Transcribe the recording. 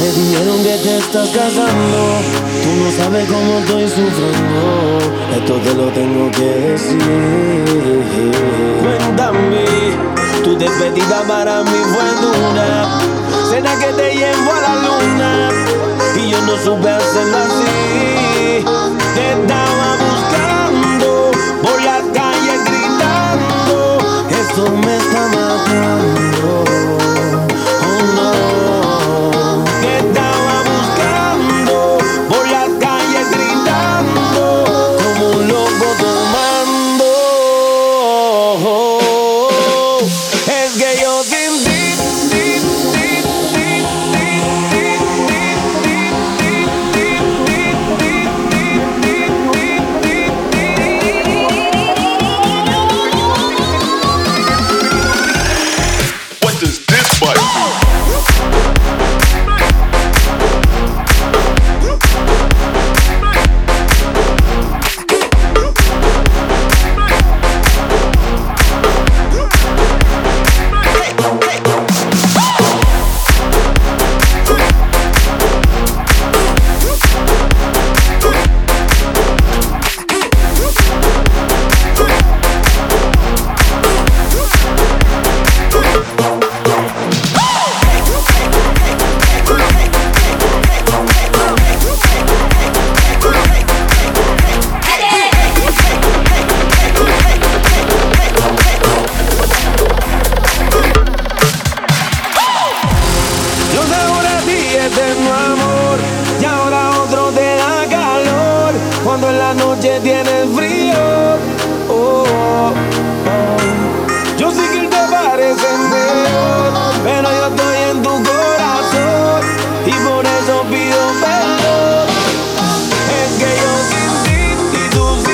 Me dijeron que te estás casando. Tú no sabes cómo estoy sufriendo. Esto te lo tengo que decir. Cuéntame, tu despedida para mí fue dura. Será que te llevo a la luna y yo no supe hacerlo así. Te estaba buscando por las calles gritando. Esto me está matando. Pido perdón, es que yo sin ti, y tú sin